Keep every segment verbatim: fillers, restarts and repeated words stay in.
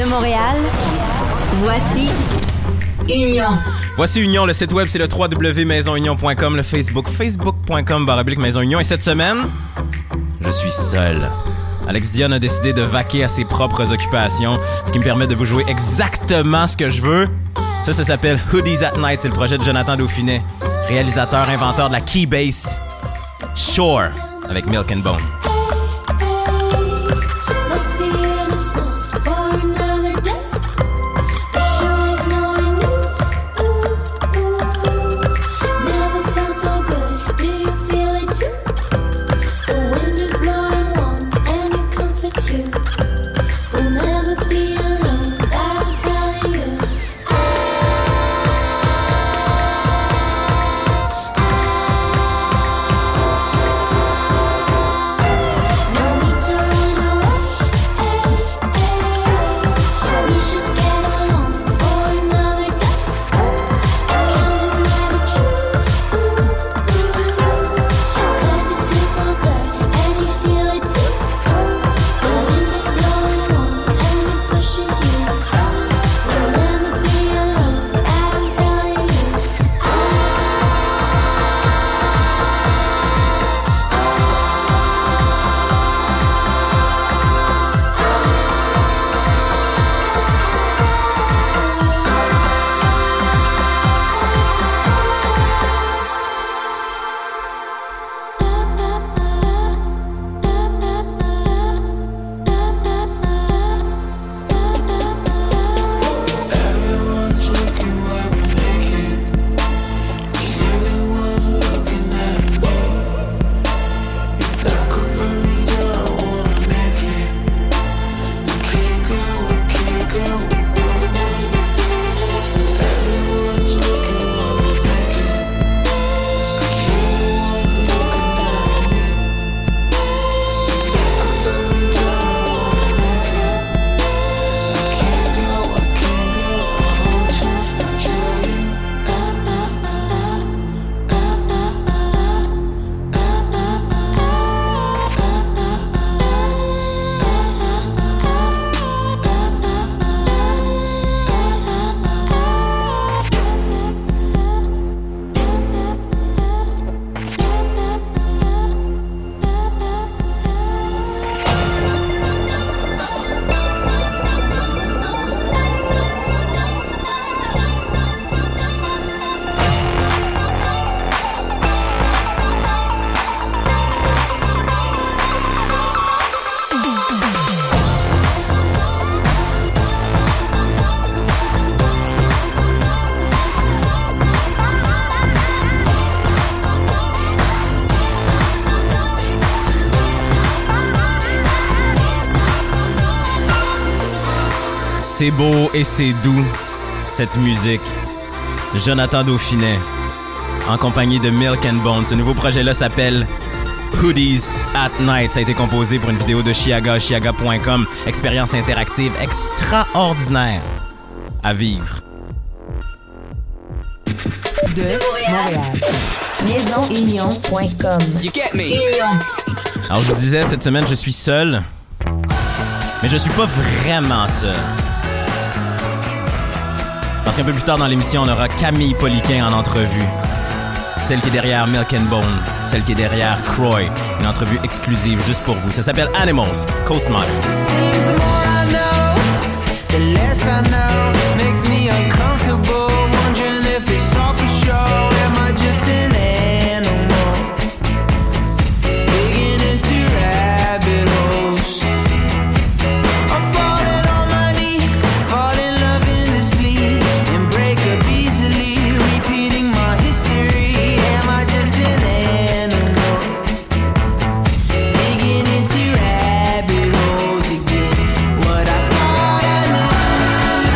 de Montréal, voici Union. Voici Union, le site web, c'est le w w w point maison union point com, le Facebook, facebook point com slash maison union. Et cette semaine, je suis seul. Alex Dion a décidé de vaquer à ses propres occupations, ce qui me permet de vous jouer exactement ce que je veux. Ça, ça s'appelle Hoodies at Night, c'est le projet de Jonathan Dauphinet, réalisateur, inventeur de la key bass Shore avec Milk and Bone. C'est beau et c'est doux, cette musique. Jonathan Dauphinet, en compagnie de Milk and Bone. Ce nouveau projet-là s'appelle Hoodies at Night. Ça a été composé pour une vidéo de Chiaga, chiaga point com. Expérience interactive extraordinaire à vivre. De Montréal. maison union point com. You get me. Union. Alors, je vous disais, cette semaine, je suis seul. Mais je suis pas vraiment seul. Parce qu'un peu plus tard dans l'émission, on aura Camille Poliquin en entrevue. Celle qui est derrière Milk and Bone, celle qui est derrière Kroy. Une entrevue exclusive juste pour vous. Ça s'appelle Animals, Coast Modern. It seems the more I know, the less I know. Makes me uncomfortable, wondering if it's all for show. Am I just an animal? Digging into rabbit holes. I'm falling on my knees, falling. What I thought I knew.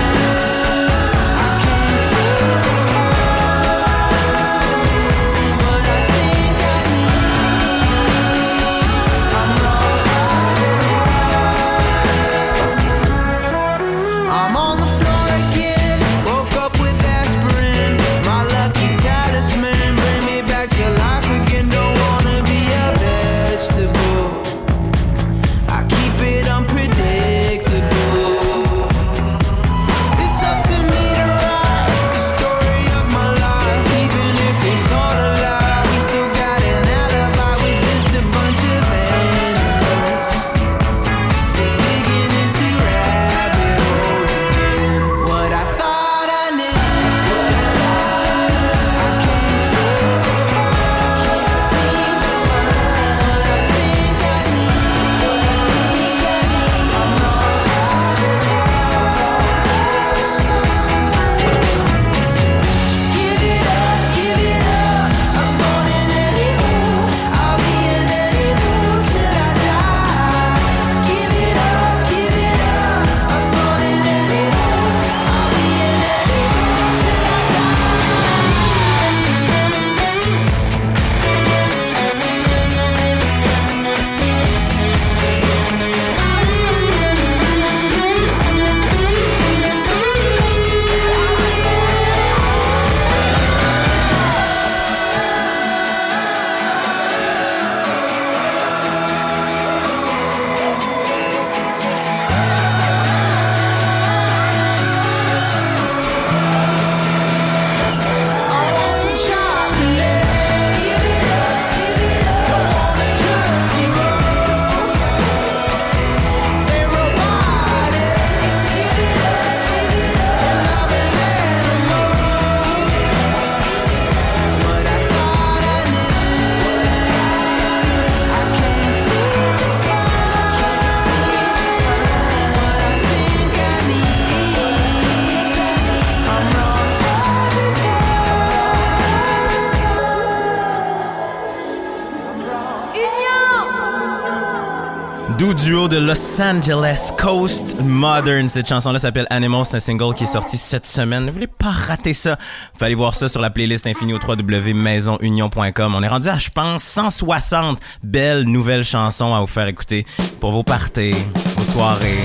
doux duo de Los Angeles Coast Modern. Cette chanson-là s'appelle Animals. C'est un single qui est sorti cette semaine. Ne voulez pas rater ça. Faut aller voir ça sur la playlist infinie au w w w point maison union point com. On est rendu à, je pense, cent soixante belles nouvelles chansons à vous faire écouter pour vos parties, vos soirées,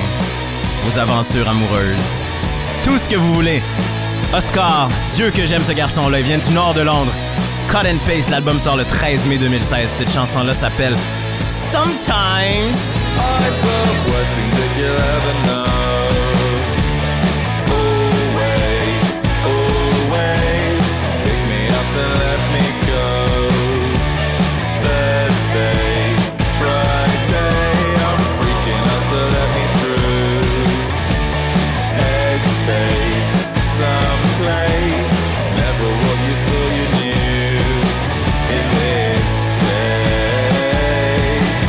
vos aventures amoureuses. Tout ce que vous voulez. Oscar, Dieu que j'aime ce garçon-là. Il vient du nord de Londres. Cut and Paste, l'album sort le treize mai deux mille seize. Cette chanson-là s'appelle Sometimes. I love blessings that you'll ever know. Always, always pick me up and let me go. Thursday, Friday, I'm freaking out so let me through. Headspace, someplace, never what you thought you knew. In this place,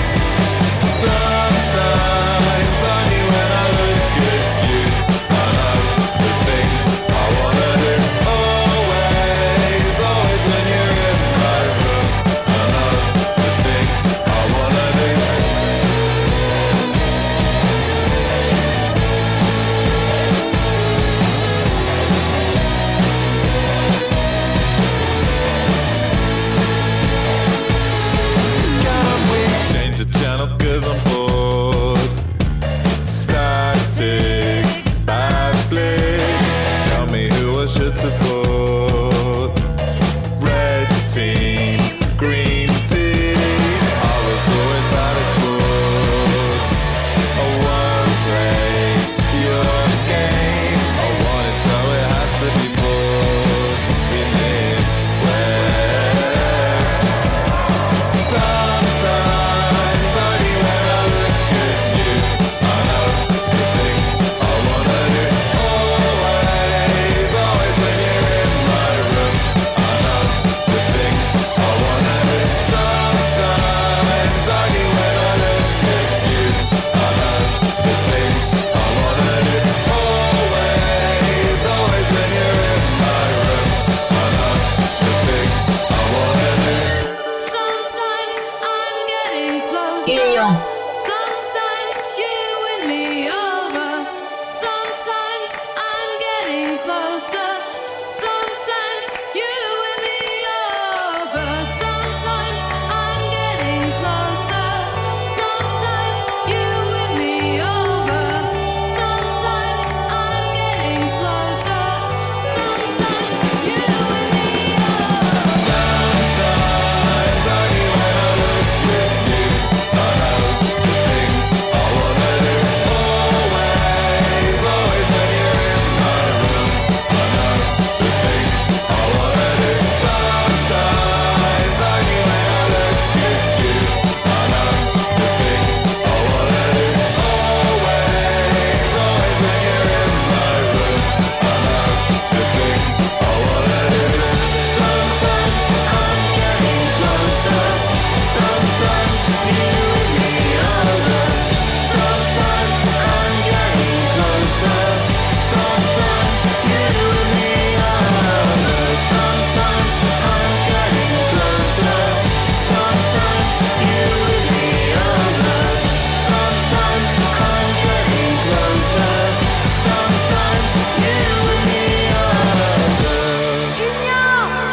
sometimes I knew when I look at you, I know the things I wanna do. Always, always when you're in my room, I know the things I wanna do. Change the channel 'cause I'm bored. Static, I flick. Tell me who I should support. Red team, green team. I was always bad at sports. I won't break your game. I want it so it has to be bought. In this way. Sometimes only when I look at you, I know the things I wanna do. Always, always when you're in my room, I know the things I wanna do. Sometimes only when I look at you, I know the things I wanna do. Always, always when you're in my room, I know the things I wanna do. Sometimes I'm getting closer. Union. Sometimes you win me over. Sometimes I'm getting closer. Sometimes you win me over. Sometimes I'm getting closer. Sometimes you win me over. Sometimes I'm getting closer. Sometimes you win me over. Sometimes I do when I look at you, I know the things I wanna do. Always, always when you're in my room, I know the things I wanna do. Sometimes I do when I look at you, I know the things I wanna do. Always, always when you're in my room, I know the things I wanna do. Sometimes I'm getting closer. Sometimes you and me over. Sometimes I'm getting closer. Sometimes you and me over. Sometimes I'm getting closer. Sometimes you and me over. Sometimes I'm getting closer. Sometimes you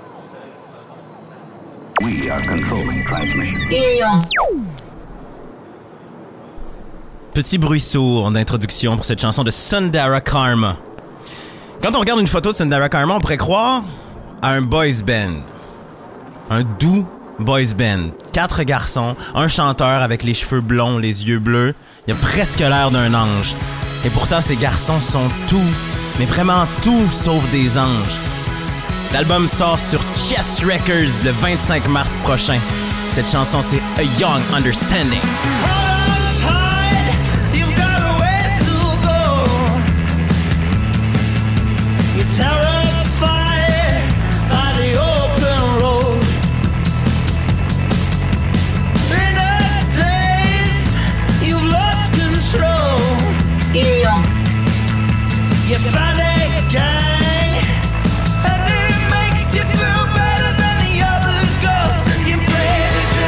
and me over. We are controlling transmission. Union. Petit bruit sourd d'introduction pour cette chanson de Sundara Karma. Quand on regarde une photo de Sundara Karma, on pourrait croire à un boys band. Un doux boys band. Quatre garçons, un chanteur avec les cheveux blonds, les yeux bleus. Il a presque l'air d'un ange. Et pourtant, ces garçons sont tout, mais vraiment tout sauf des anges. L'album sort sur Chess Records le vingt-cinq mars prochain. Cette chanson, c'est A Young Understanding. Terrified by the open road. In a daze, you've lost control. Union. You find a gang, and it makes you feel better than the other girls, and you pray that you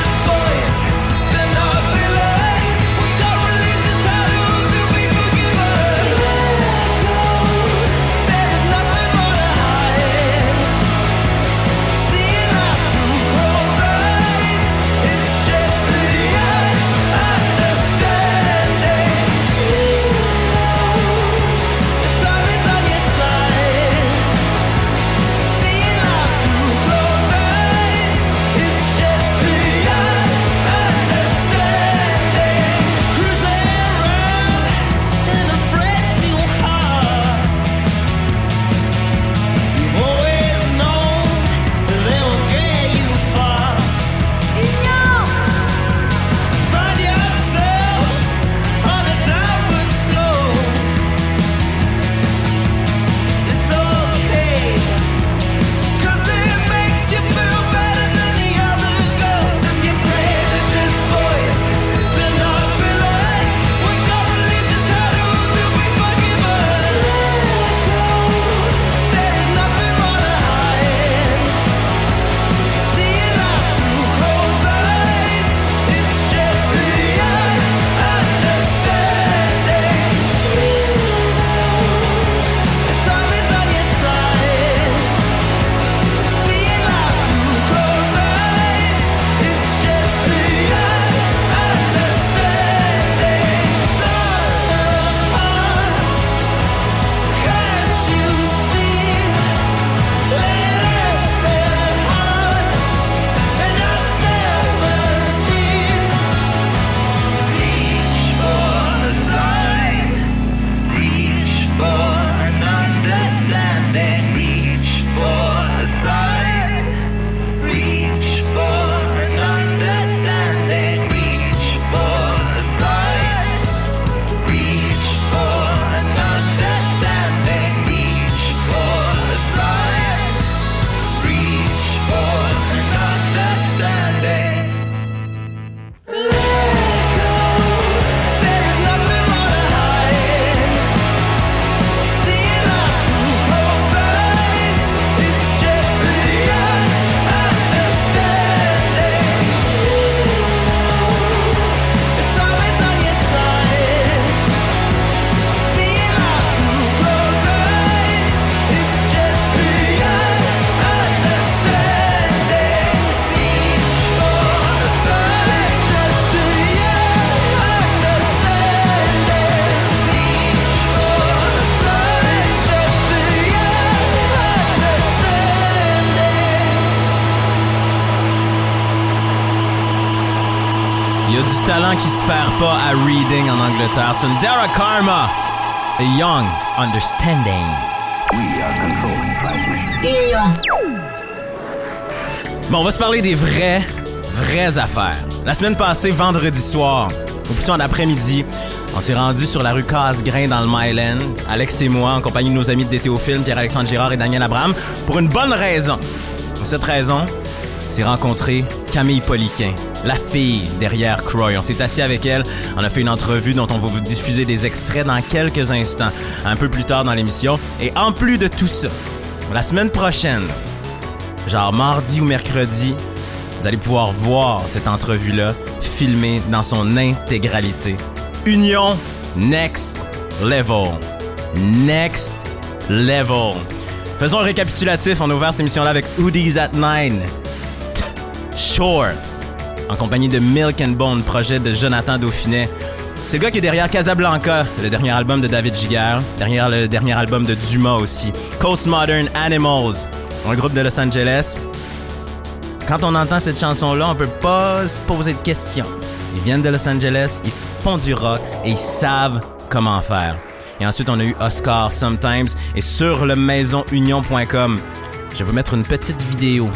du talent qui se perd pas à Reading en Angleterre. Sundara Karma et Young Understanding. We are controlling transmission. Bon, on va se parler des vraies, vraies affaires. La semaine passée, vendredi soir, ou plutôt en après-midi, on s'est rendu sur la rue Casgrain dans le Myland, Alex et moi, en compagnie de nos amis de Dété au film, Pierre Alexandre Girard et Daniel Abraham, pour une bonne raison. Et cette raison, c'est rencontrer Camille Poliquin, la fille derrière Kroy. On s'est assis avec elle, on a fait une entrevue dont on va vous diffuser des extraits dans quelques instants, un peu plus tard dans l'émission. Et en plus de tout ça, la semaine prochaine, genre mardi ou mercredi, vous allez pouvoir voir cette entrevue-là filmée dans son intégralité. Union Next Level. Next Level. Faisons un récapitulatif. On a ouvert cette émission-là avec Hoodies at Night. Sure. En compagnie de Milk and Bone, projet de Jonathan Dauphinet. C'est le gars qui est derrière Casablanca, le dernier album de David Giger, derrière le dernier album de Dumas aussi. Coast Modern, Animals, un groupe de Los Angeles. Quand on entend cette chanson-là, on peut pas se poser de questions. Ils viennent de Los Angeles, ils font du rock et ils savent comment faire. Et ensuite, on a eu Oscar, Sometimes, et sur le maison union point com, je vais vous mettre une petite vidéo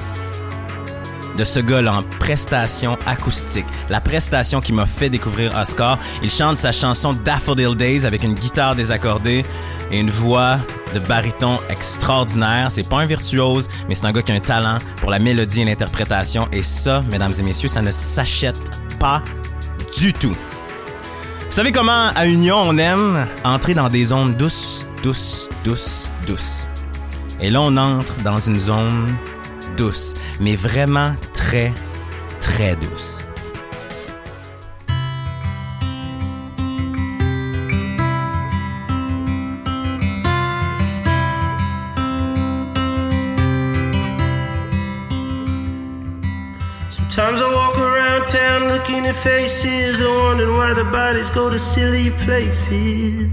de ce gars-là en prestation acoustique. La prestation qui m'a fait découvrir Oscar. Il chante sa chanson Daffodil Days avec une guitare désaccordée et une voix de baryton extraordinaire. C'est pas un virtuose, mais c'est un gars qui a un talent pour la mélodie et l'interprétation. Et ça, mesdames et messieurs, ça ne s'achète pas du tout. Vous savez comment, à Union, on aime entrer dans des zones douces, douces, douces, douces. Et là, on entre dans une zone douce, mais vraiment très, très douce. Sometimes I walk around town looking at faces and wondering why the bodies go to silly places.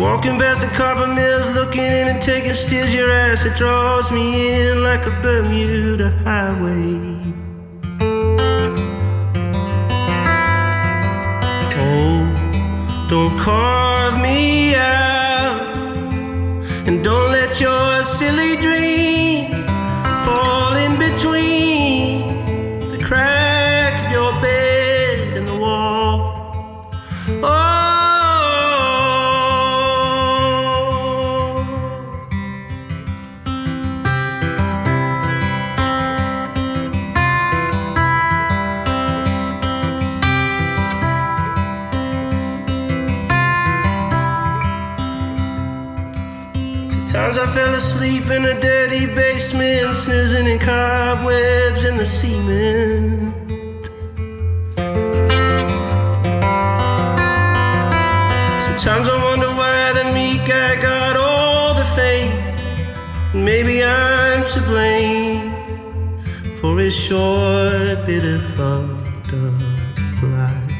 Walking past the copper mills, looking in and taking steers, your ass, it draws me in like a Bermuda highway. Oh, don't carve me out, and don't let your silly dreams fall in between the crack of your bed and the wall. Oh, I fell asleep in a dirty basement, snoozing in cobwebs in the cement. Sometimes I wonder why the meat guy got all the fame. Maybe I'm to blame for his short, bitter fucked up life.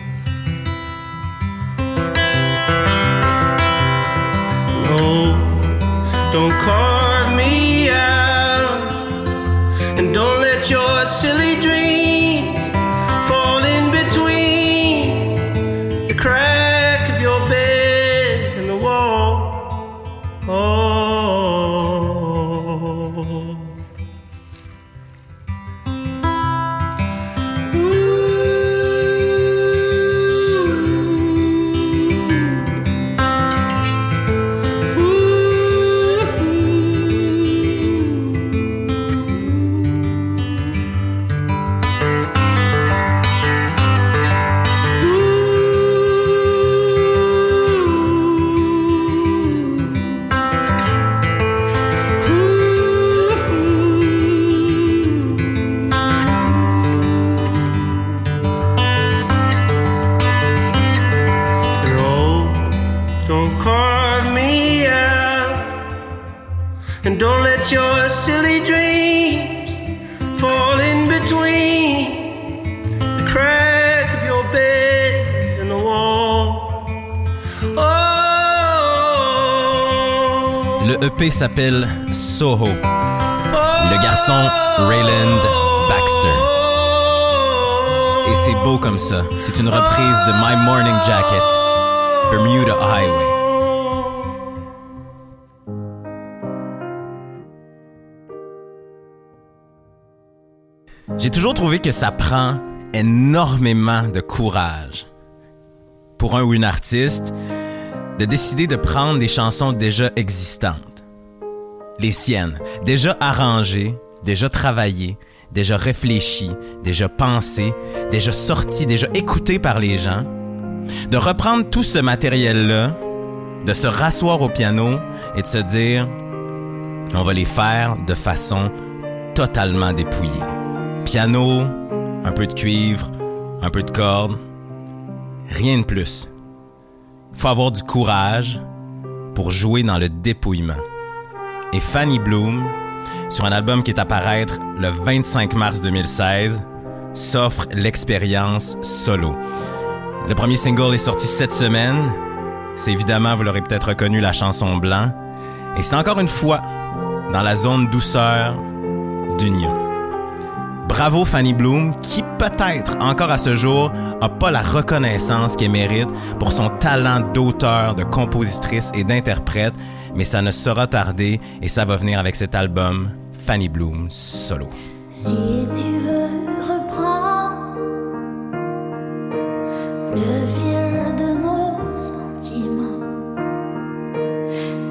No. Don't carve me out, and don't let your silly dreams fall in between the crack of your bed and the wall. Oh. Le E P s'appelle Soho. Le garçon Rayland Baxter. Et c'est beau comme ça. C'est une reprise de My Morning Jacket, Bermuda Highway. J'ai toujours trouvé que ça prend énormément de courage pour un ou une artiste de décider de prendre des chansons déjà existantes, les siennes, déjà arrangées, déjà travaillées, déjà réfléchies, déjà pensées, déjà sorties, déjà écoutées par les gens, de reprendre tout ce matériel-là, de se rasseoir au piano et de se dire « on va les faire de façon totalement dépouillée ». Piano, un peu de cuivre, un peu de cordes, rien de plus. Faut avoir du courage pour jouer dans le dépouillement. Et Fanny Bloom, sur un album qui est à paraître le vingt-cinq mars deux mille seize, s'offre l'expérience solo. Le premier single est sorti cette semaine. C'est évidemment, vous l'aurez peut-être reconnu, la chanson Blanc. Et c'est encore une fois dans la zone douceur d'union. Bravo Fanny Bloom, qui peut-être encore à ce jour n'a pas la reconnaissance qu'elle mérite pour son talent d'auteur, de compositrice et d'interprète, mais ça ne sera tardé et ça va venir avec cet album Fanny Bloom solo. Si tu veux reprendre le fil de nos sentiments,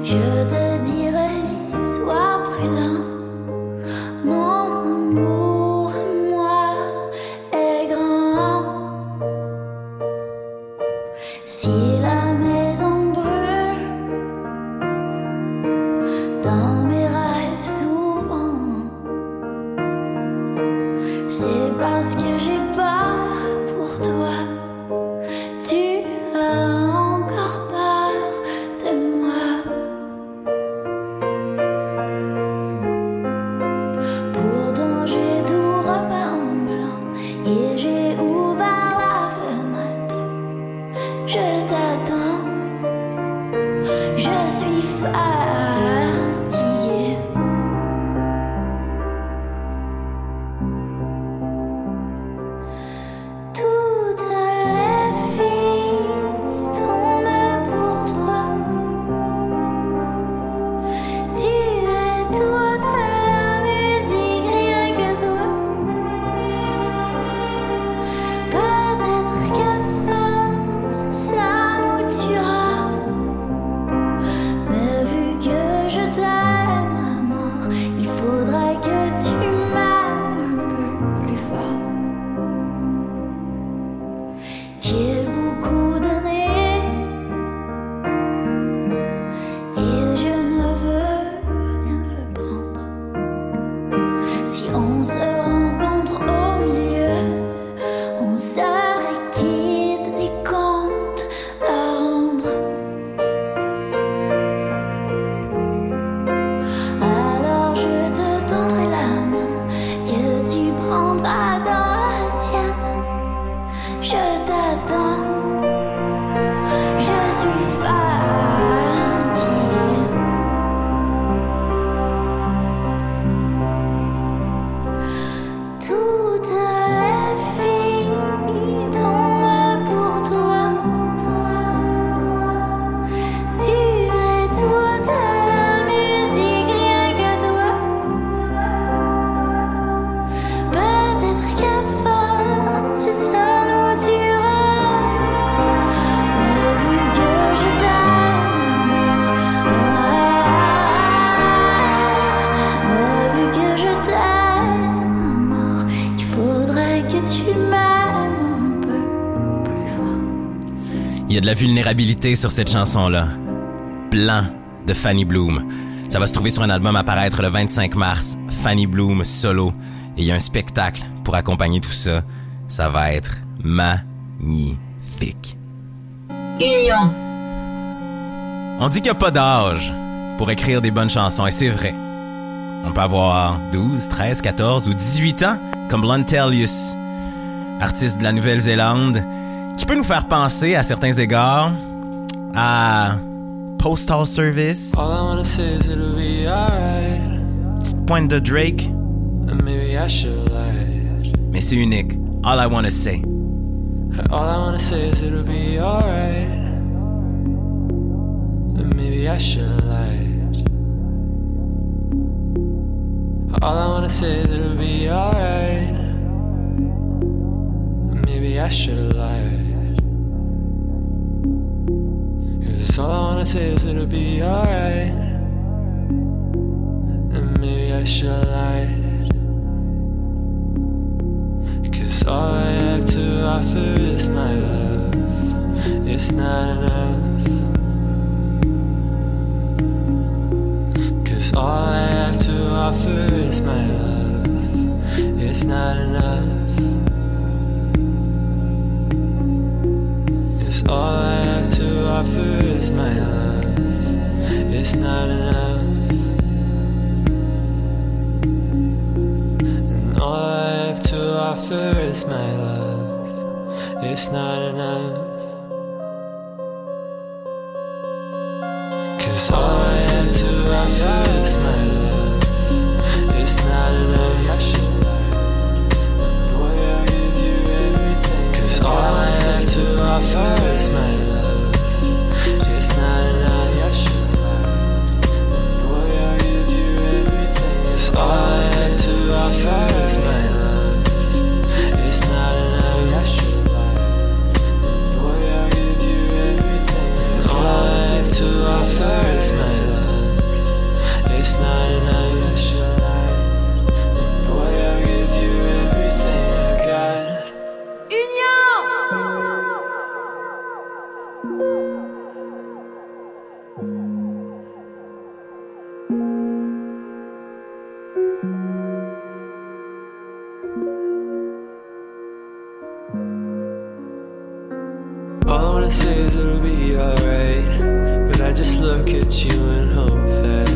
je te dirai sois prudent, mon amour. Il y a de la vulnérabilité sur cette chanson-là. Blanc de Fanny Bloom. Ça va se trouver sur un album à paraître le vingt-cinq mars. Fanny Bloom solo. Et il y a un spectacle pour accompagner tout ça. Ça va être magnifique. Union. On dit qu'il n'y a pas d'âge pour écrire des bonnes chansons. Et c'est vrai. On peut avoir douze, treize, quatorze ou dix-huit ans, comme Lontalius, artiste de la Nouvelle-Zélande, qui peut nous faire penser, à certains égards, à Postal Service, petite pointe de Drake, Mais c'est unique. All I wanna say. All I wanna say is it'll be alright. Maybe I should have lied. All I wanna say is it'll be alright. Maybe I should have lied. Cause all I wanna say is it'll be alright. And maybe I should have lied. Cause all I have to offer is my love. It's not enough. All I have to offer is my love. It's not enough. It's all I have to offer is my love. It's not enough. And all I have to offer is my love. It's not enough. All I have to offer is my love. It's not enough. I should lie. Boy, I'll give you everything. Cause all I have to offer is my love. It's not enough. I should lie. Boy, I'll give you everything. Cause all I have to offer is my love. It's not enough. I should lie. Boy, I'll give you everything. All I have to offer is my love, it's not enough. I should lie. And boy, I'll give you everything I got. Union. All I wanna say is it'll be alright. I just look at you and hope that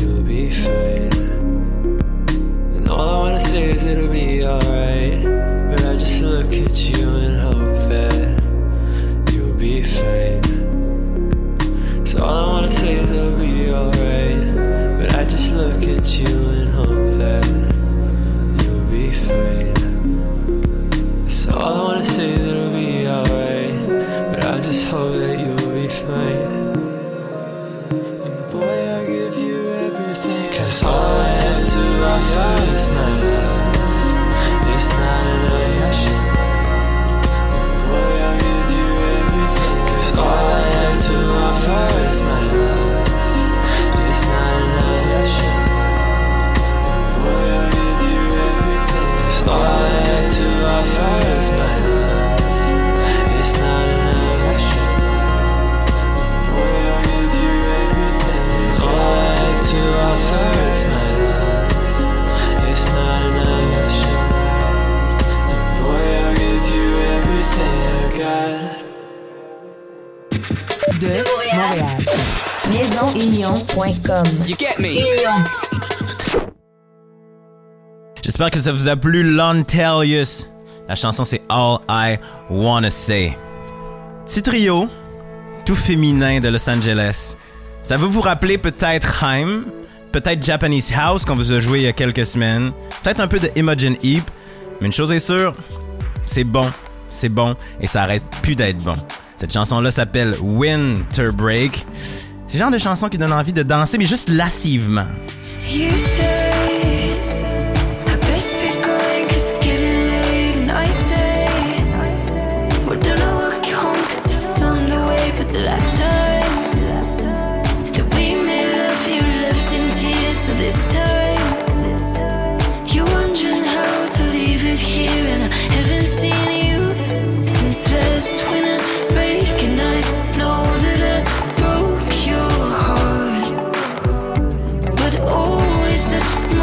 you'll be fine. And all I wanna say is it'll be alright. But I just look at you and hope that you'll be fine. So all I wanna say is it'll be alright. But I just look at you and hope that you'll be fine. So all I wanna say is it'll be alright. But I just hope that you'll and boy, I'll give you everything. Cause all I have to offer is my love. It's not enough. I should lie. And boy, I'll give you everything. Cause all I have to offer is my love. It's not enough. I should lie. And boy, I'll give you everything. Cause all I have to offer is my love. It's not enough. I should lie. All I have to offer is my love. It's not enough. I should lie. And boy, I'll give you everything I got. De Montréal. maison union point com. You get me. Union. J'espère que ça vous a plu, Lontalius. La chanson, c'est All I Wanna Say. Petit trio, tout féminin de Los Angeles. Ça va vous rappeler peut-être Haim, peut-être Japanese House qu'on vous a joué il y a quelques semaines, peut-être un peu de Imogen Heap, mais une chose est sûre, c'est bon, c'est bon et ça arrête plus d'être bon. Cette chanson-là s'appelle Winter Break. C'est le genre de chanson qui donne envie de danser, mais juste lassivement. You say- Just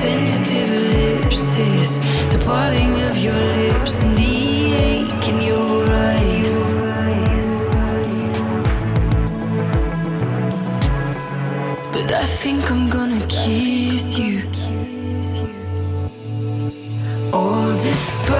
tentative ellipses, the parting of your lips and the ache in your eyes. But I think I'm gonna kiss you. All despair.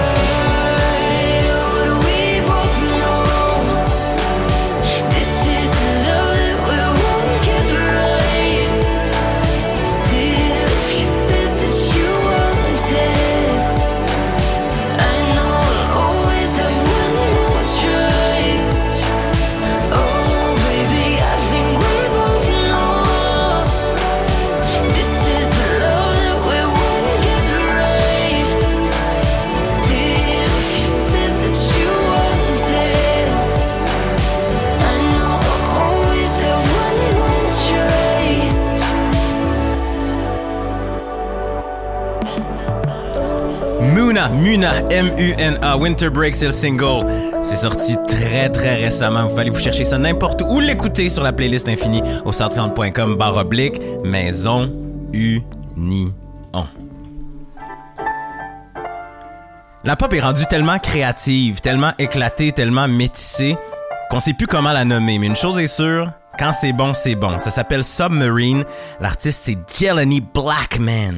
MUNA, MUNA, M U N A, Winter Break, c'est le single. C'est sorti très très récemment. Vous allez vous chercher ça n'importe où, l'écouter sur la playlist infinie au cent trente point com barre oblique Maison Union. La pop est rendue tellement créative, tellement éclatée, tellement métissée qu'on sait plus comment la nommer. Mais une chose est sûre, quand c'est bon, c'est bon. Ça s'appelle Submarine. L'artiste, c'est Jelani Blackman.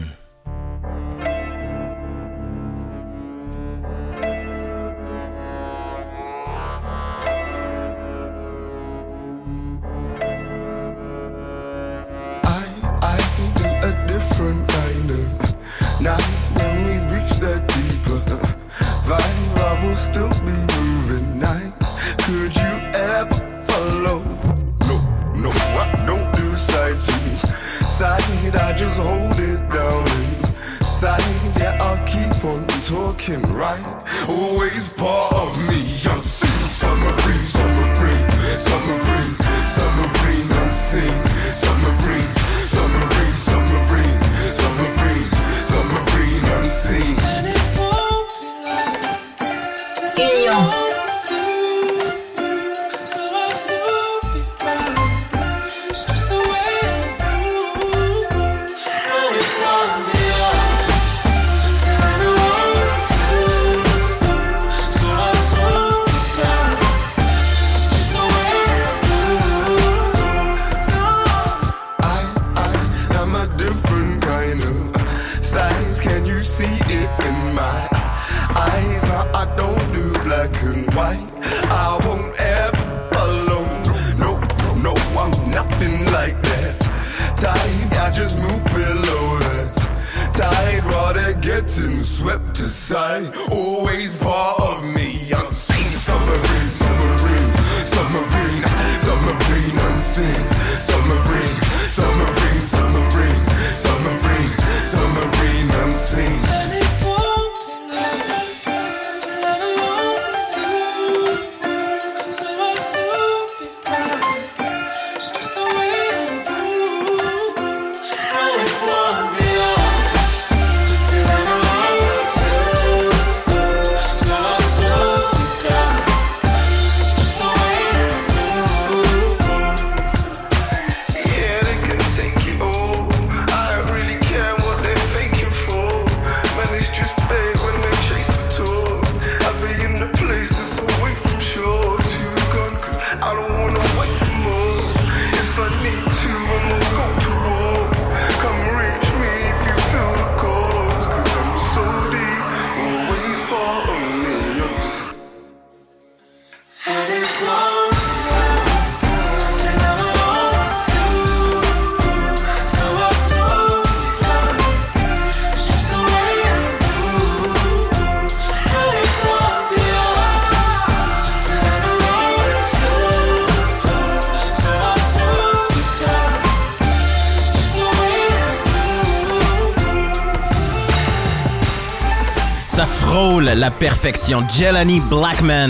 La perfection, Jelani Blackman.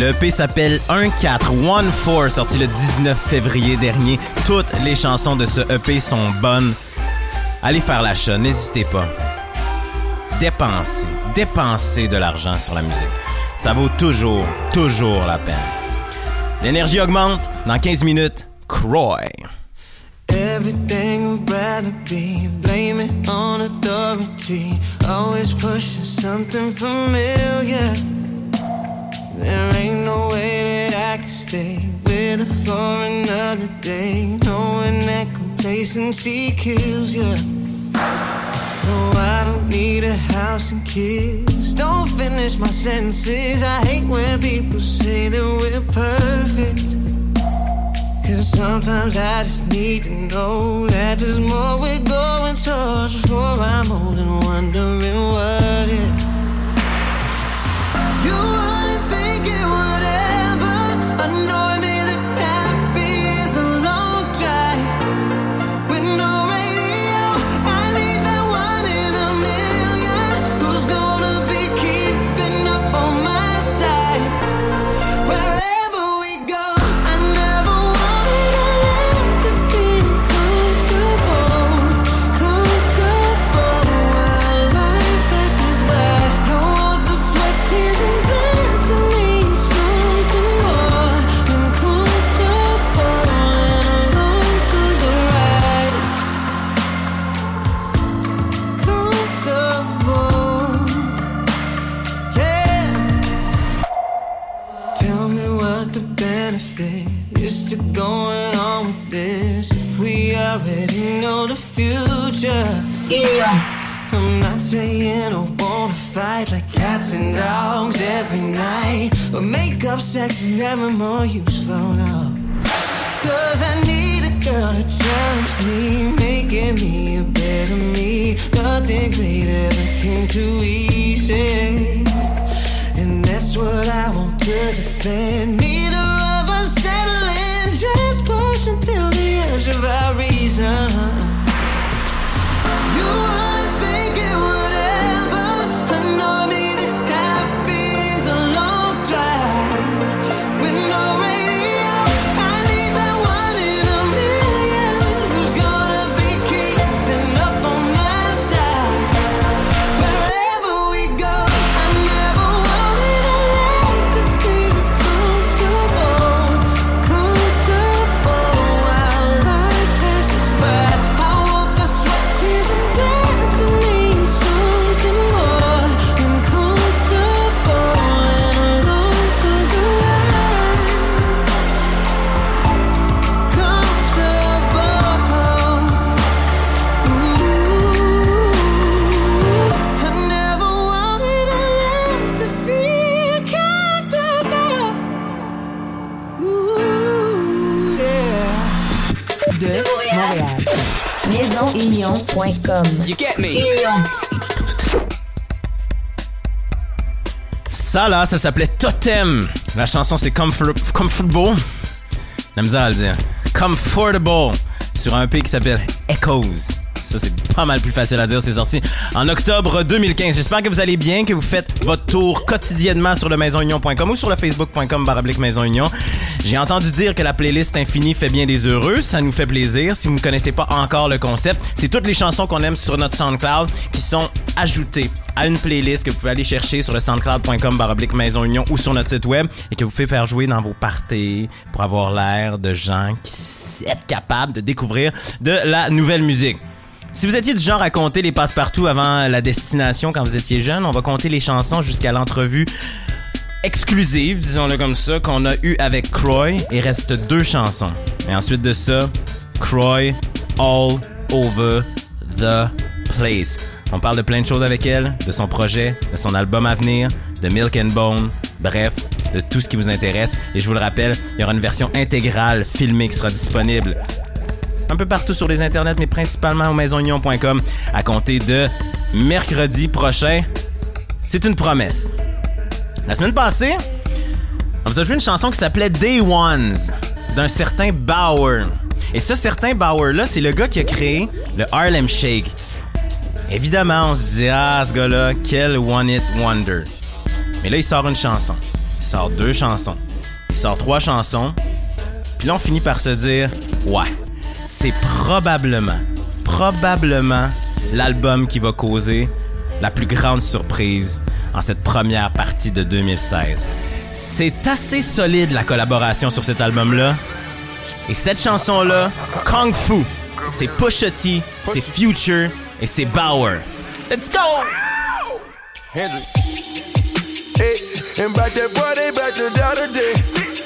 Le E P s'appelle un quatre un quatre, sorti le dix-neuf février dernier. Toutes les chansons de ce E P sont bonnes. Allez faire l'achat, n'hésitez pas. Dépensez, dépensez de l'argent sur la musique. Ça vaut toujours, toujours la peine. L'énergie augmente. Dans quinze minutes, Kroy. Everything I'd rather be, blame it on authority. Always pushing something familiar. There ain't no way that I can stay with her for another day. Knowing that complacency kills you. No, I don't need a house and kids. Don't finish my sentences. I hate when people say that we're perfect. Cause sometimes I just need to know that there's more we're going towards before I'm old and wondering what it. You wouldn't think it would ever annoy me that happy is a long drive. With no radio, I need that one in a million. Who's gonna be keeping up on my side? Wherever going on with this, if we already know the future. Yeah. I'm not saying I wanna fight like cats and dogs every night, but makeup sex is never more useful, no. Cause I need a girl to challenge me, making me a better me. Nothing great ever came too easy, and that's what I want to defend. Neither of us settling, just push until the edge of our reason. You wouldn't think it would ever annoy me that happy is a long drive. With no radio, I need that one in a million. Who's gonna be keeping up on my side? Wherever we go, I never wanted a life to be comfortable. You get me. Ça là, ça s'appelait Totem. La chanson c'est Comfort- Comfortable. La misère à le dire. Comfortable. Sur un E P qui s'appelle Echoes. Ça c'est pas mal plus facile à dire, c'est sorti en octobre deux mille quinze. J'espère que vous allez bien, que vous faites votre tour quotidiennement sur le maison union point com ou sur le facebook point com slash maison union. J'ai entendu dire que la playlist infinie fait bien des heureux. Ça nous fait plaisir. Si vous ne connaissez pas encore le concept, c'est toutes les chansons qu'on aime sur notre SoundCloud qui sont ajoutées à une playlist que vous pouvez aller chercher sur le soundcloud point com slash maison union ou sur notre site web et que vous pouvez faire jouer dans vos parties pour avoir l'air de gens qui sont capables de découvrir de la nouvelle musique. Si vous étiez du genre à compter les passe-partout avant la destination quand vous étiez jeune, on va compter les chansons jusqu'à l'entrevue exclusive, disons-le comme ça, qu'on a eu avec Kroy. Il reste deux chansons. Et ensuite de ça, Kroy All Over The Place. On parle de plein de choses avec elle, de son projet, de son album à venir, de Milk and Bone, bref, de tout ce qui vous intéresse. Et je vous le rappelle, il y aura une version intégrale filmée qui sera disponible un peu partout sur les internets, mais principalement au maison union point com à compter de mercredi prochain. C'est une promesse. La semaine passée, on vous a joué une chanson qui s'appelait Day Ones d'un certain Baauer. Et ce certain Baauer-là, c'est le gars qui a créé le Harlem Shake. Évidemment, on se dit « Ah, ce gars-là, quel one-hit wonder ». Mais là, il sort une chanson. Il sort deux chansons. Il sort trois chansons. Puis là, on finit par se dire « Ouais, c'est probablement, probablement l'album qui va causer la plus grande surprise en cette première partie de deux mille seize. C'est assez solide la collaboration sur cet album-là. Et cette chanson-là, Kung Fu, c'est Pusha T, c'est Future et c'est Baauer. Let's go! Hendrix. Hey, and about that boy, they about to die today.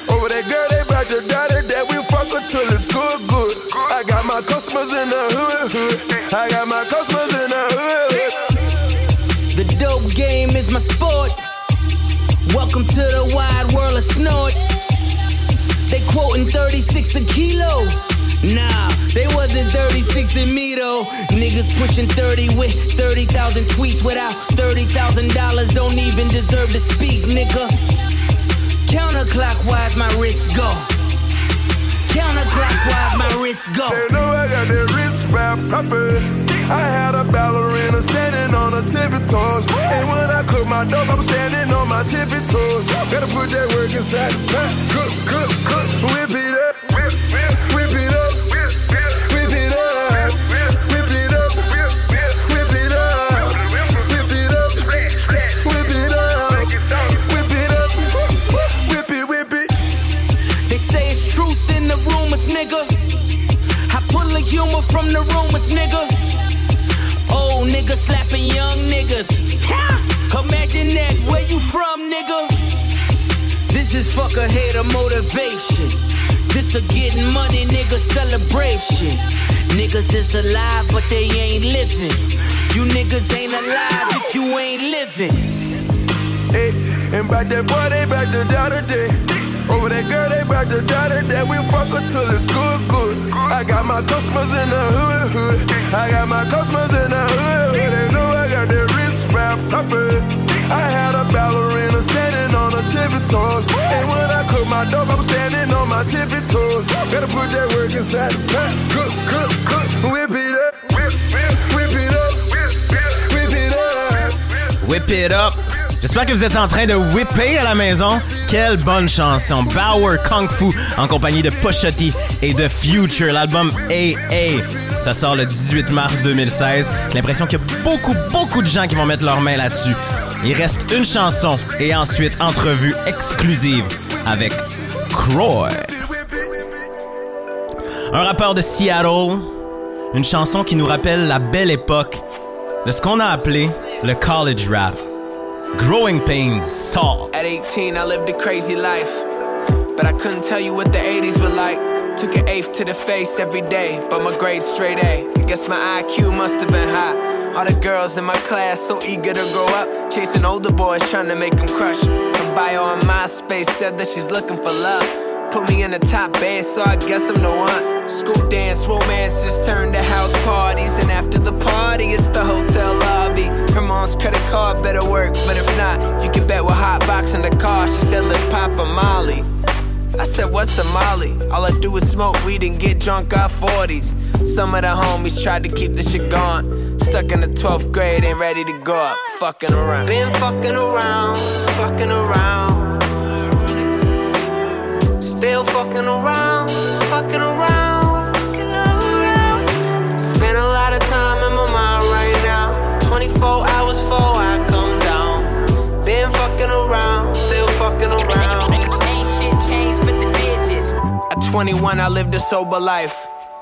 Over that girl, they about to die today. We fuck her till it's good, good. I got my customers in the hood, hood. I got my customers in the hood, hood. The dope game is my sport. Welcome to the wide world of snort. They quoting thirty-six a kilo. Nah, they wasn't thirty-six in me though. Niggas pushing thirty with thirty thousand tweets without thirty thousand dollars. Don't even deserve to speak, nigga. Counterclockwise, my wrist go. Counterclockwise, my wrist go. They know I got that wrist wrapped proper. I had a ballerina standing on her tippy toes. And when I cook my dope, I'm standing on my tippy toes. Gotta put that work inside the pot. Cook, cook, cook, whip it up. Whip, whip, whip it up. Whip, whip, whip it up. Whip it up. Whip, whip, whip it up. Whip it up. Whip it up. Whip it up. Whip it, whip it. They say it's truth in the rumors, nigga. I pull a humor from the rumors, nigga. Old niggas slapping young niggas. Ha! Imagine that, where you from, nigga? This is fuck a hater motivation. This a getting money, nigga, celebration. Niggas is alive, but they ain't living. You niggas ain't alive if you ain't living. Hey, and about that boy, they about to die today. Over that girl, they about to die today. We fuck her till it's good, good. I got my customers in the hood, hood. I got my customers in the hood, hood. They know I got that wrist wrapped proper. I had a ballerina standing on her tippy toes. And when I cook my dope, I'm standing on my tippy toes. Gotta put that work inside the pot. Cook, cook, cook, whip it up. Whip, whip, whip it up. Whip it up. Whip it up. J'espère que vous êtes en train de whipper à la maison. Quelle bonne chanson. Baauer Kung Fu en compagnie de Pusha T et de Future. L'album A A. Ça sort le dix-huit mars deux mille seize. J'ai l'impression qu'il y a beaucoup, beaucoup de gens qui vont mettre leurs mains là-dessus. Il reste une chanson et ensuite entrevue exclusive avec Kroy. Un rappeur de Seattle. Une chanson qui nous rappelle la belle époque de ce qu'on a appelé le college rap. Growing Pains, Saw. At eighteen, I lived a crazy life, but I couldn't tell you what the eighties were like. Took an eighth to the face every day, but my grades straight A. I guess my I Q must have been high. All the girls in my class so eager to grow up, chasing older boys trying to make them crush. Her bio on MySpace said that she's looking for love. Put me in the top band, so I guess I'm the one. School dance romances turned to house parties, and after the party it's the hotel lobby. Her mom's credit card better work, but if not, you can bet we're hotboxing in the car. She said, let's pop a molly. I said, what's a molly? All I do is smoke weed and get drunk off forties. Some of the homies tried to keep the shit going. Stuck in the twelfth grade, ain't ready to go up. Fucking around. Been fucking around, fucking around. Still fucking around, fucking around. Spent a lot of time in my mind right now. twenty-four hours before I come down. Been fucking around, still fucking around. At twenty-one, I lived a sober life.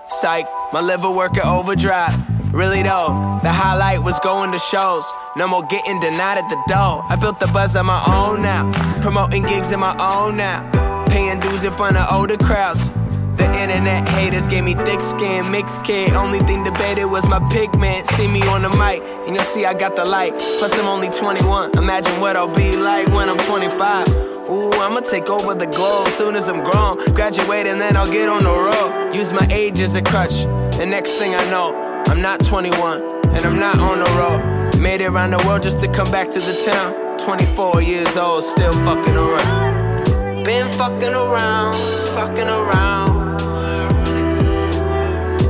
Psych, my liver working overdrive. Really though, the highlight was going to shows. No more getting denied at the door. I built the buzz on my own now. Promoting gigs on my own now. Paying dues in front of older crowds. The internet haters gave me thick skin, mixed kid. Only thing debated was my pigment. See me on the mic, and you'll see I got the light. Plus I'm only twenty-one, imagine what I'll be like when I'm twenty-five. Ooh, I'ma take over the globe soon as I'm grown. Graduate and then I'll get on the road. Use my age as a crutch, and next thing I know, I'm not twenty-one, and I'm not on the road. Made it around the world just to come back to the town. Twenty-four years old, still fucking around. Been fucking around, fucking around.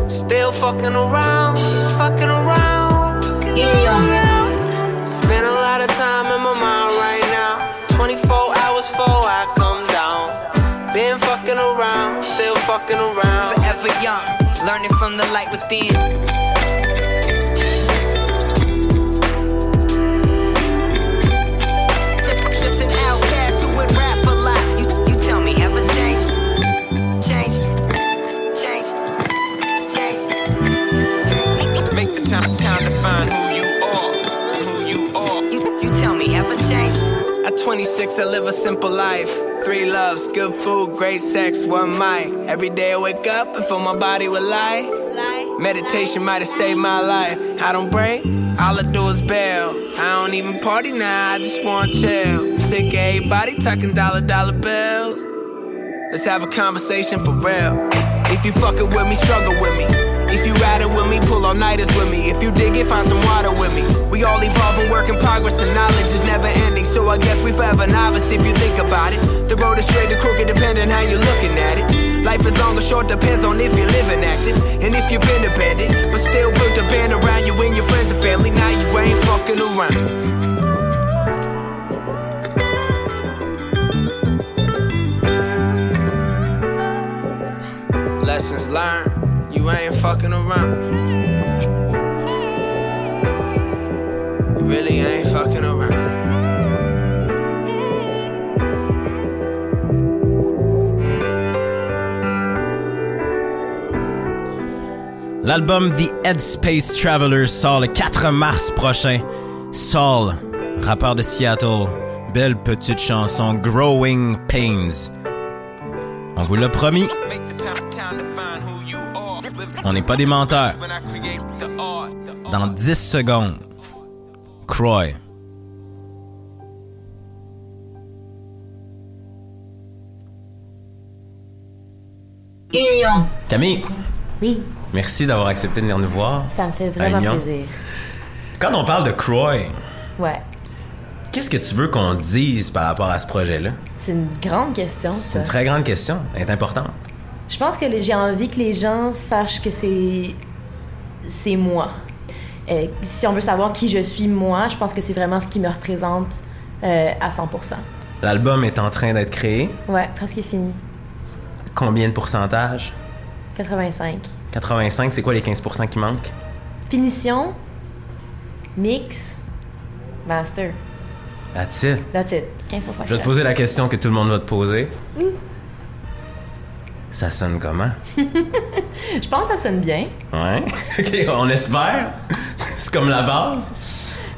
Still fucking around, fucking around. Yeah. Spend a lot of time in my mind right now. twenty-four hours before I come down. Been fucking around, still fucking around. Forever young, learning from the light within. exchange. At twenty-six, I live a simple life. Three loves, good food, great sex, one mic. Every day I wake up and fill my body with light. light Meditation might have saved my life. I don't break, all I do is bail. I don't even party now, I just want to chill. I'm sick of everybody talking dollar, dollar bills. Let's have a conversation for real. If you fucking with me, struggle with me. If you riding with me, pull all-nighters with me. If you dig it, find some water with me. We all evolving, work in progress, and knowledge is never ending. So I guess we forever novice if you think about it. The road is straight or crooked, depending how you're looking at it. Life is long or short, depends on if you're living active. And if you've been abandoned, but still built a band around you and your friends and family. Now you ain't fucking around. Lessons learned, you ain't fucking around. You really ain't fucking around. L'album The Headspace Traveler sort le quatre mars prochain. Saul, rappeur de Seattle, belle petite chanson Growing Pains. On vous l'a promis. On n'est pas des menteurs. Dans dix secondes, Kroy. Union. Camille. Oui. Merci d'avoir accepté de venir nous voir. Ça me fait vraiment plaisir. Quand on parle de Kroy, ouais. Qu'est-ce que tu veux qu'on dise par rapport à ce projet-là? C'est une grande question, ça. C'est une très grande question. Elle est importante. Je pense que les, j'ai envie que les gens sachent que c'est, c'est moi. Euh, si on veut savoir qui je suis, moi, je pense que c'est vraiment ce qui me représente euh, à cent pour cent. L'album est en train d'être créé? Ouais, presque fini. Combien de pourcentage? quatre-vingt-cinq. quatre-vingt-cinq, c'est quoi les quinze pour cent qui manquent? Finition, mix, master. That's it. That's it. quinze pour cent. Je vais te poser la question que tout le monde va te poser. Mm. Ça sonne comment? Je pense que ça sonne bien. Ouais. OK, on espère. C'est comme la base.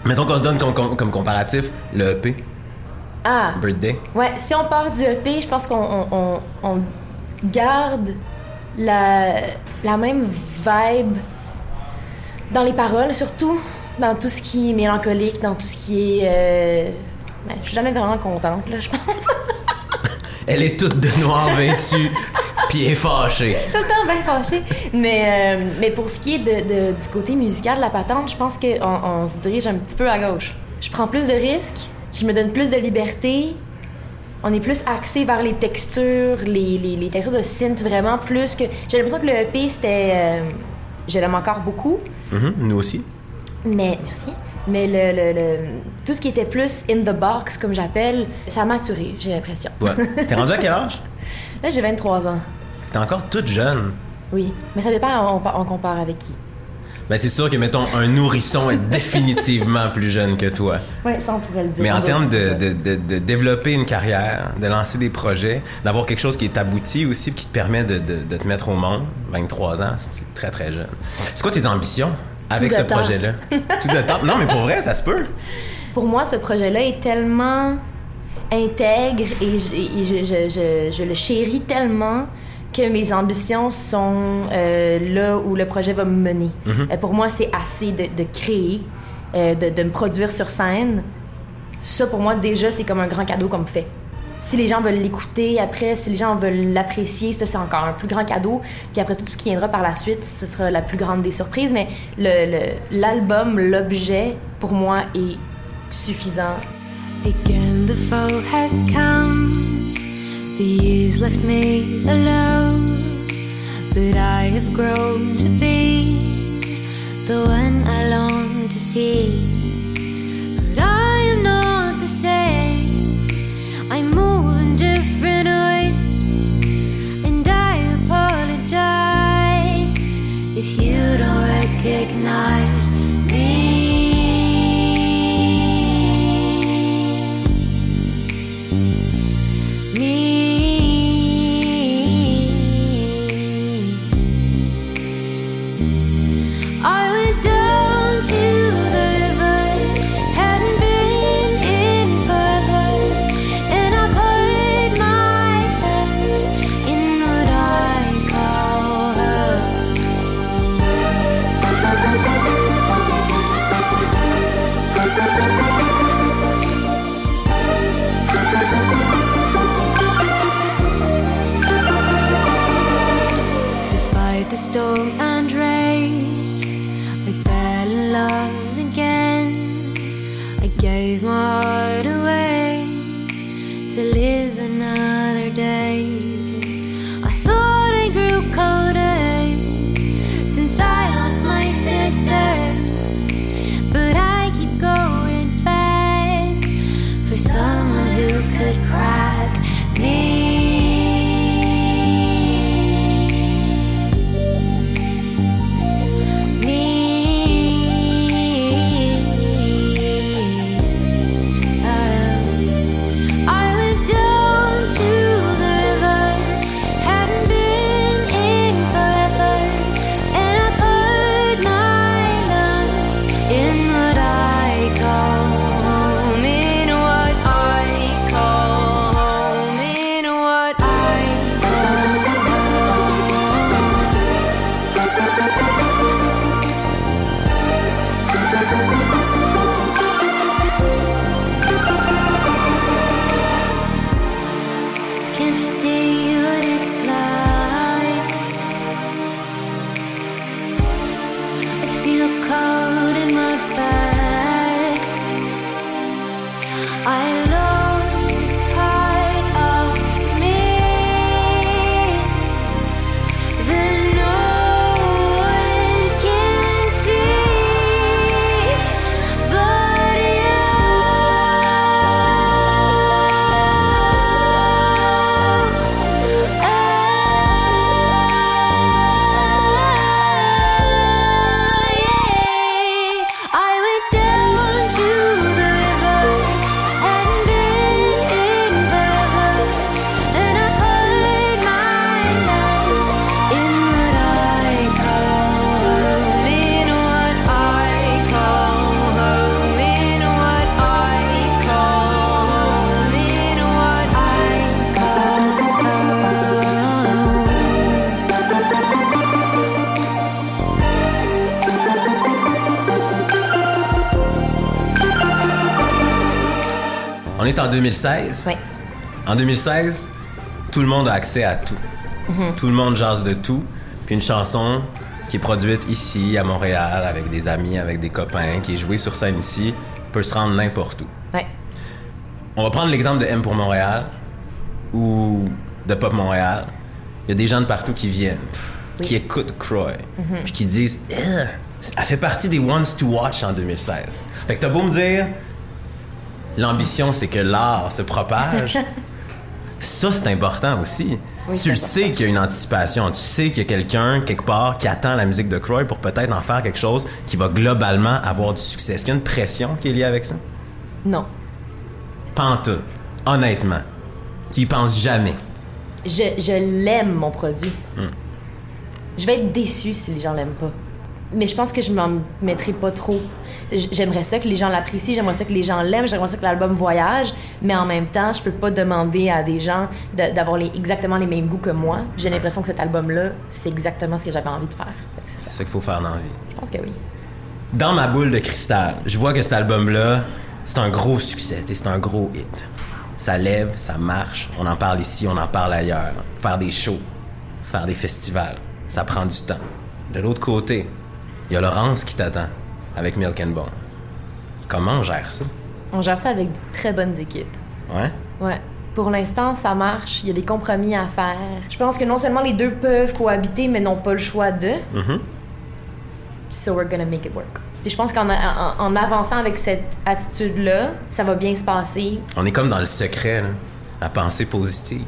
Mettons qu'on se donne comme, comme, comme comparatif le E P. Ah. Birthday. Ouais, si on part du E P, je pense qu'on on, on, on garde la, la même vibe dans les paroles, surtout dans tout ce qui est mélancolique, dans tout ce qui est... Euh... Ben, je suis jamais vraiment contente, là, je pense. Elle est toute de noir vêtue. Puis elle est fâchée. Tout le temps bien fâchée. Mais, euh, mais pour ce qui est de, de, du côté musical de la patente, je pense qu'on on se dirige un petit peu à gauche. Je prends plus de risques, je me donne plus de liberté. On est plus axé vers les textures, les, les, les textures de synth, vraiment plus que... J'ai l'impression que le E P, c'était... Euh, je l'aime encore beaucoup. Mm-hmm, nous aussi. Mais... Merci. Mais le, le, le, tout ce qui était plus in the box, comme j'appelle, ça a maturé, j'ai l'impression. Ouais. T'es rendue à quel âge? Là, j'ai vingt-trois ans. T'es encore toute jeune. Oui, mais ça dépend, on, on compare avec qui. Ben, c'est sûr que, mettons, un nourrisson est définitivement plus jeune que toi. Oui, ça, on pourrait le dire. Mais en termes de, de, de, de développer une carrière, de lancer des projets, d'avoir quelque chose qui est abouti aussi, qui te permet de, de, de te mettre au monde, vingt-trois ans, c'est très, très jeune. C'est quoi tes ambitions avec ce temps. projet-là? Tout de temps. Non, mais pour vrai, ça se peut. Pour moi, ce projet-là est tellement intègre et je, et je, je, je, je le chéris tellement que mes ambitions sont euh, là où le projet va me mener. Mm-hmm. Euh, pour moi, c'est assez de, de créer, euh, de, de me produire sur scène. Ça, pour moi, déjà, c'est comme un grand cadeau qu'on me fait. Si les gens veulent l'écouter après, si les gens veulent l'apprécier, ça, c'est encore un plus grand cadeau. Puis après, tout ce qui viendra par la suite, ce sera la plus grande des surprises. Mais le, le, l'album, l'objet, pour moi, est suffisant. Again, the foe has come. The years left me alone. But I have grown to be the one I long to see. But I am not the same. I move in different ways, and I apologize if you don't recognize me. Me. I went down to est en deux mille seize. Oui. En deux mille seize, tout le monde a accès à tout. Mm-hmm. Tout le monde jase de tout. Puis une chanson qui est produite ici, à Montréal, avec des amis, avec des copains, qui est jouée sur scène ici, peut se rendre n'importe où. Oui. On va prendre l'exemple de M pour Montréal ou de Pop Montréal. Il y a des gens de partout qui viennent, oui. qui écoutent Kroy, mm-hmm. puis qui disent « Elle fait partie des ones to watch en deux mille seize. » Fait que t'as beau me dire « L'ambition, c'est que l'art se propage. » Ça, c'est important aussi. Oui, tu le important. Sais qu'il y a une anticipation. Tu sais qu'il y a quelqu'un, quelque part, qui attend la musique de Kroy pour peut-être en faire quelque chose qui va globalement avoir du succès. Est-ce qu'il y a une pression qui est liée avec ça? Non. Pas en tout. Honnêtement. Tu y penses jamais. Je, je l'aime, mon produit. Mm. Je vais être déçue si les gens l'aiment pas. Mais je pense que je m'en mettrai pas trop. J'aimerais ça que les gens l'apprécient, j'aimerais ça que les gens l'aiment, j'aimerais ça que l'album voyage, mais en même temps, je peux pas demander à des gens de, d'avoir les, exactement les mêmes goûts que moi. J'ai l'impression que cet album-là, c'est exactement ce que j'avais envie de faire. C'est, c'est ça qu'il faut faire dans la vie. Je pense que oui. Dans ma boule de cristal, je vois que cet album-là, c'est un gros succès, c'est un gros hit. Ça lève, ça marche, on en parle ici, on en parle ailleurs. Faire des shows, faire des festivals, ça prend du temps. De l'autre côté, il y a Laurence qui t'attend avec Milk and Bone. Comment on gère ça? On gère ça avec de très bonnes équipes. Ouais? Ouais. Pour l'instant, ça marche, il y a des compromis à faire. Je pense que non seulement les deux peuvent cohabiter, mais n'ont pas le choix d'eux. Mm-hmm. So we're gonna make it work. Puis je pense qu'en en, en avançant avec cette attitude-là, ça va bien se passer. On est comme dans le secret, là. La pensée positive.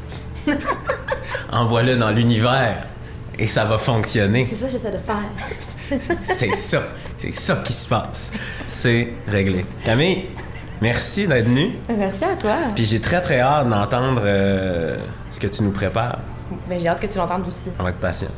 Envoie-le dans l'univers et ça va fonctionner. C'est ça que j'essaie de faire. C'est ça. C'est ça qui se passe. C'est réglé. Camille, merci d'être venue. Merci à toi. Puis j'ai très, très hâte d'entendre euh, ce que tu nous prépares. Ben, j'ai hâte que tu l'entendes aussi. On va être patient.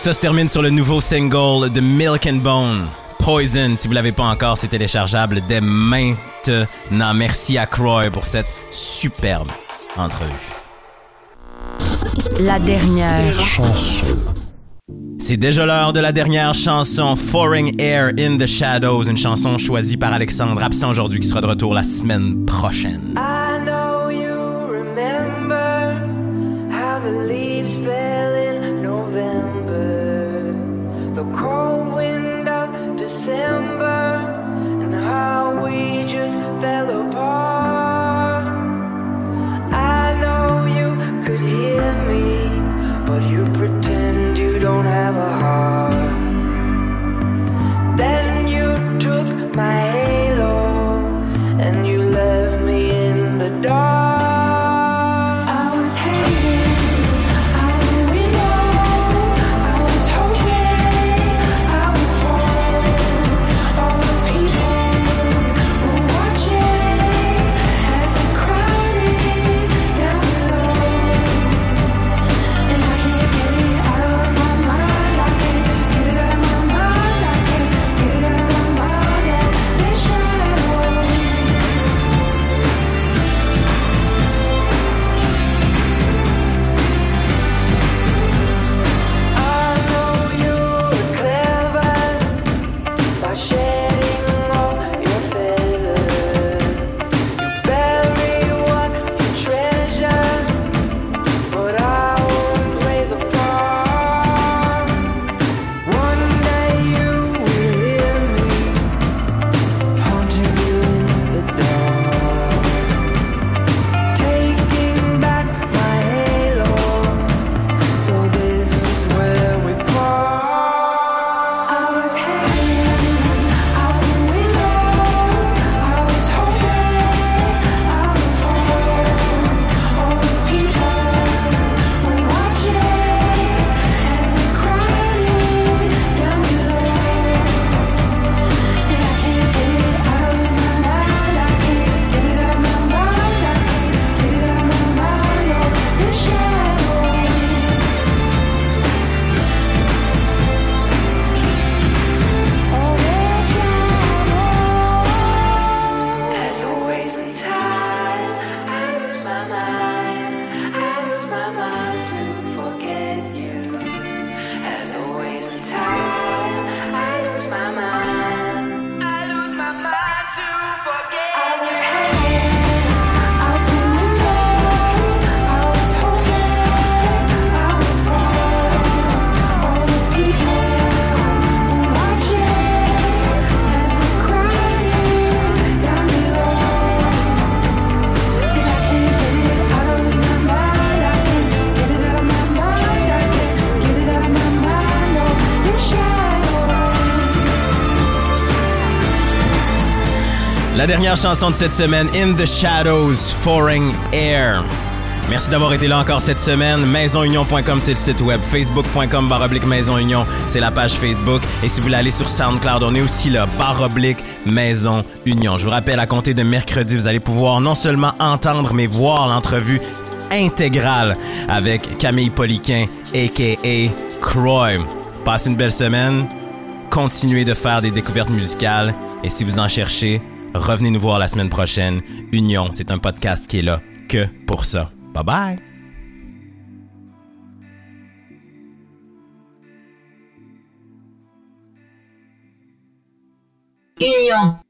ça se termine sur le nouveau single de Milk and Bone, Poison. Si vous l'avez pas encore, c'est téléchargeable dès maintenant. Merci à Kroy pour cette superbe entrevue. La dernière chanson. C'est déjà l'heure de la dernière chanson, Foreign Air in the Shadows, une chanson choisie par Alexandre, absent aujourd'hui, qui sera de retour la semaine prochaine. I know you remember how the leaves fell in November, the cold wind of December, and how we just fell apart. I know you could hear me, but you pretend don't have a heart. Then you took my halo and you left me in the dark. I was hating, I would win all, I was hoping I would fall. All the people were watching as I cried it down below. And I can't get it out of my La dernière chanson de cette semaine, In the Shadows, Foreign Air. Merci d'avoir été là encore cette semaine. maison union point com, c'est le site web. facebook point com, barre oblique Maison Union, c'est la page Facebook. Et si vous voulez aller sur SoundCloud, on est aussi là, barre oblique Maison Union. Je vous rappelle, à compter de mercredi, vous allez pouvoir non seulement entendre, mais voir l'entrevue intégrale avec Camille Poliquin, a k a. Kroy. Passez une belle semaine. Continuez de faire des découvertes musicales. Et si vous en cherchez, revenez nous voir la semaine prochaine. Union, c'est un podcast qui est là que pour ça. Bye bye! Union.